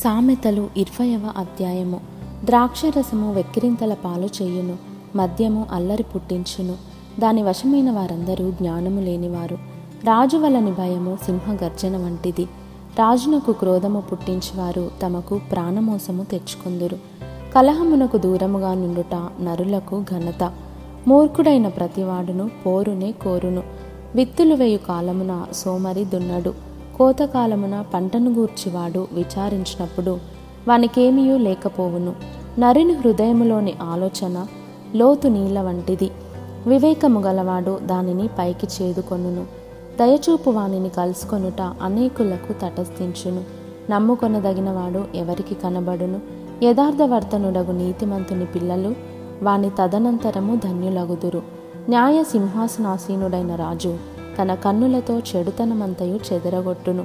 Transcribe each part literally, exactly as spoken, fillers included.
సామెతలు ఇరవయవ అధ్యాయము. ద్రాక్షరసము వెక్కిరింతల పాలు చేయును, మద్యము అల్లరి పుట్టించును. దాని వశమైన వారందరూ జ్ఞానము లేనివారు. రాజు వలని భయము సింహగర్జన వంటిది. రాజునకు క్రోధము పుట్టించేవారు తమకు ప్రాణమోసము తెచ్చుకుందురు. కలహమునకు దూరముగా నుండుట నరులకు ఘనత. మూర్ఖుడైన ప్రతివాడును పోరునే కోరును. విత్తులు వేయు కాలమున సోమరి దున్నడు. కోతకాలమున పంటను గూర్చివాడు విచారించినప్పుడు వానికేమియూ లేకపోవును. నరుని హృదయములోని ఆలోచన లోతు నీళ్ల వంటిది. వివేకము గలవాడు దానిని పైకి చేదుకొనును. దయచూపు వానిని కలుసుకొనుట అనేకులకు తటస్థించును. నమ్ముకొనదగినవాడు ఎవరికి కనబడును. యథార్థవర్తనుడగు నీతిమంతుని పిల్లలు వాని తదనంతరము ధన్యులగుదురు. న్యాయ సింహాసనాసీనుడైన రాజు తన కన్నులతో చెడుతనమంతయు చెదరగొట్టును.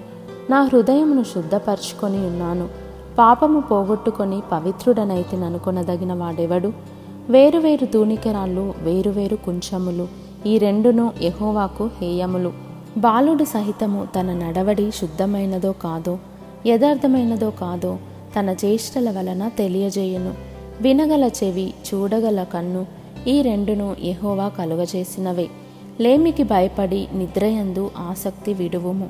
నా హృదయమును శుద్ధపరచుకొని ఉన్నాను, పాపము పోగొట్టుకొని పవిత్రుడనైతే అనుకొనదగిన వాడెవడు? వేరువేరు తూనికెరాళ్ళు, వేరువేరు కుంచములు, ఈ రెండును యెహోవాకు హేయములు. బాలుడు సహితము తన నడవడి శుద్ధమైనదో కాదో, యథార్థమైనదో కాదో తన చేష్టల వలన తెలియజేయును. వినగల చెవి, చూడగల కన్ను, ఈ రెండును యెహోవా కలుగజేసినవే. లేమికి భయపడి నిద్రయందు ఆసక్తి విడువుము.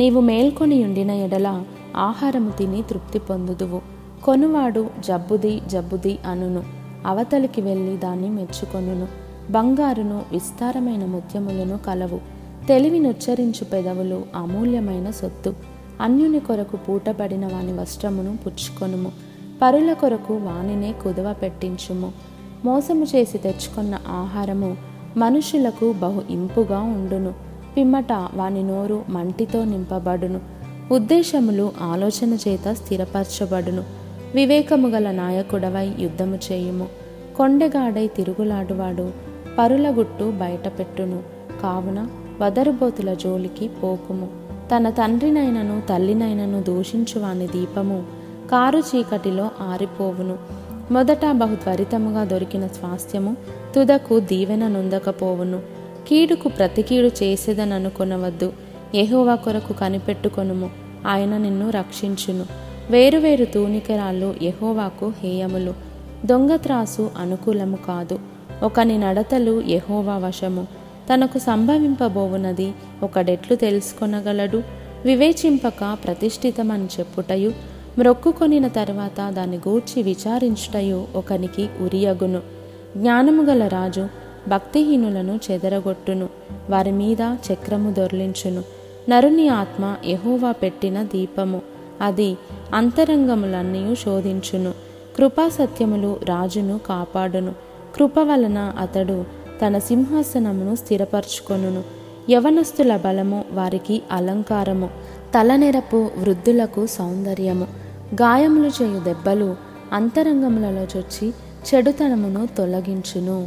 నీవు మేల్కొని ఉండిన ఎడల ఆహారము తిని తృప్తి పొందుదువు. కొనువాడు జబ్బుది జబ్బుది అనును, అవతలికి వెళ్ళి దాన్ని మెచ్చుకొనును. బంగారును విస్తారమైన ముత్యములను కలవు. తెలివినుచ్చరించు పెదవులు అమూల్యమైన సొత్తు. అన్యుని కొరకు పూటబడిన వాని వస్త్రమును పుచ్చుకొనుము. పరుల కొరకు వానినే కుదువ పెట్టించుము. మోసము చేసి తెచ్చుకొన్న ఆహారము మనుషులకు బహు ఇంపుగా ఉండును. పిమ్మట వాని నోరు మంటితో నింపబడును. ఉద్దేశములు ఆలోచన చేత స్థిరపరచబడును. వివేకము గల నాయకుడవై యుద్ధము చేయుము. కొండెగాడై తిరుగులాడువాడు పరుల గుట్టు బయటపెట్టును. కావున వదరుబోతుల జోలికి పోకుము. తన తండ్రినైనను తల్లినైనను దూషించువాని దీపము కారు చీకటిలో ఆరిపోవును. మొదట బహు త్వరితముగా దొరికిన స్వాస్థ్యము తుదకు దీవెన నొందకపోవును. కీడుకు ప్రతికీడు చేసేదననుకొనవద్దు. యెహోవా కొరకు కనిపెట్టుకొనుము, ఆయన నిన్ను రక్షించును. వేరువేరు తూనికెరాళ్ళు యెహోవాకు హేయములు. దొంగత్రాసు అనుకూలము కాదు. ఒకని నడతలు యెహోవా వశము. తనకు సంభవింపబోవునది ఒకడెట్లు తెలుసుకొనగలడు? వివేచింపక ప్రతిష్ఠితమని చెప్పుటయు, మ్రొక్కుకొనిన తర్వాత దాని గూర్చి విచారించుటయు ఒకనికి ఉరియగును. జ్ఞానము గల రాజు భక్తిహీనులను చెదరగొట్టును, వారి మీద చక్రము దొర్లించును. నరుని ఆత్మ యెహోవా పెట్టిన దీపము, అది అంతరంగములన్నీ శోధించును. కృపాసత్యములు రాజును కాపాడును. కృప వలన అతడు తన సింహాసనమును స్థిరపరచుకొనును. యవనస్తుల బలము వారికి అలంకారము, తలనెరపు వృద్ధులకు సౌందర్యము. గాయములు చేయు దెబ్బలు అంతరంగములలో చొచ్చి చెడుతనమును తొలగించును.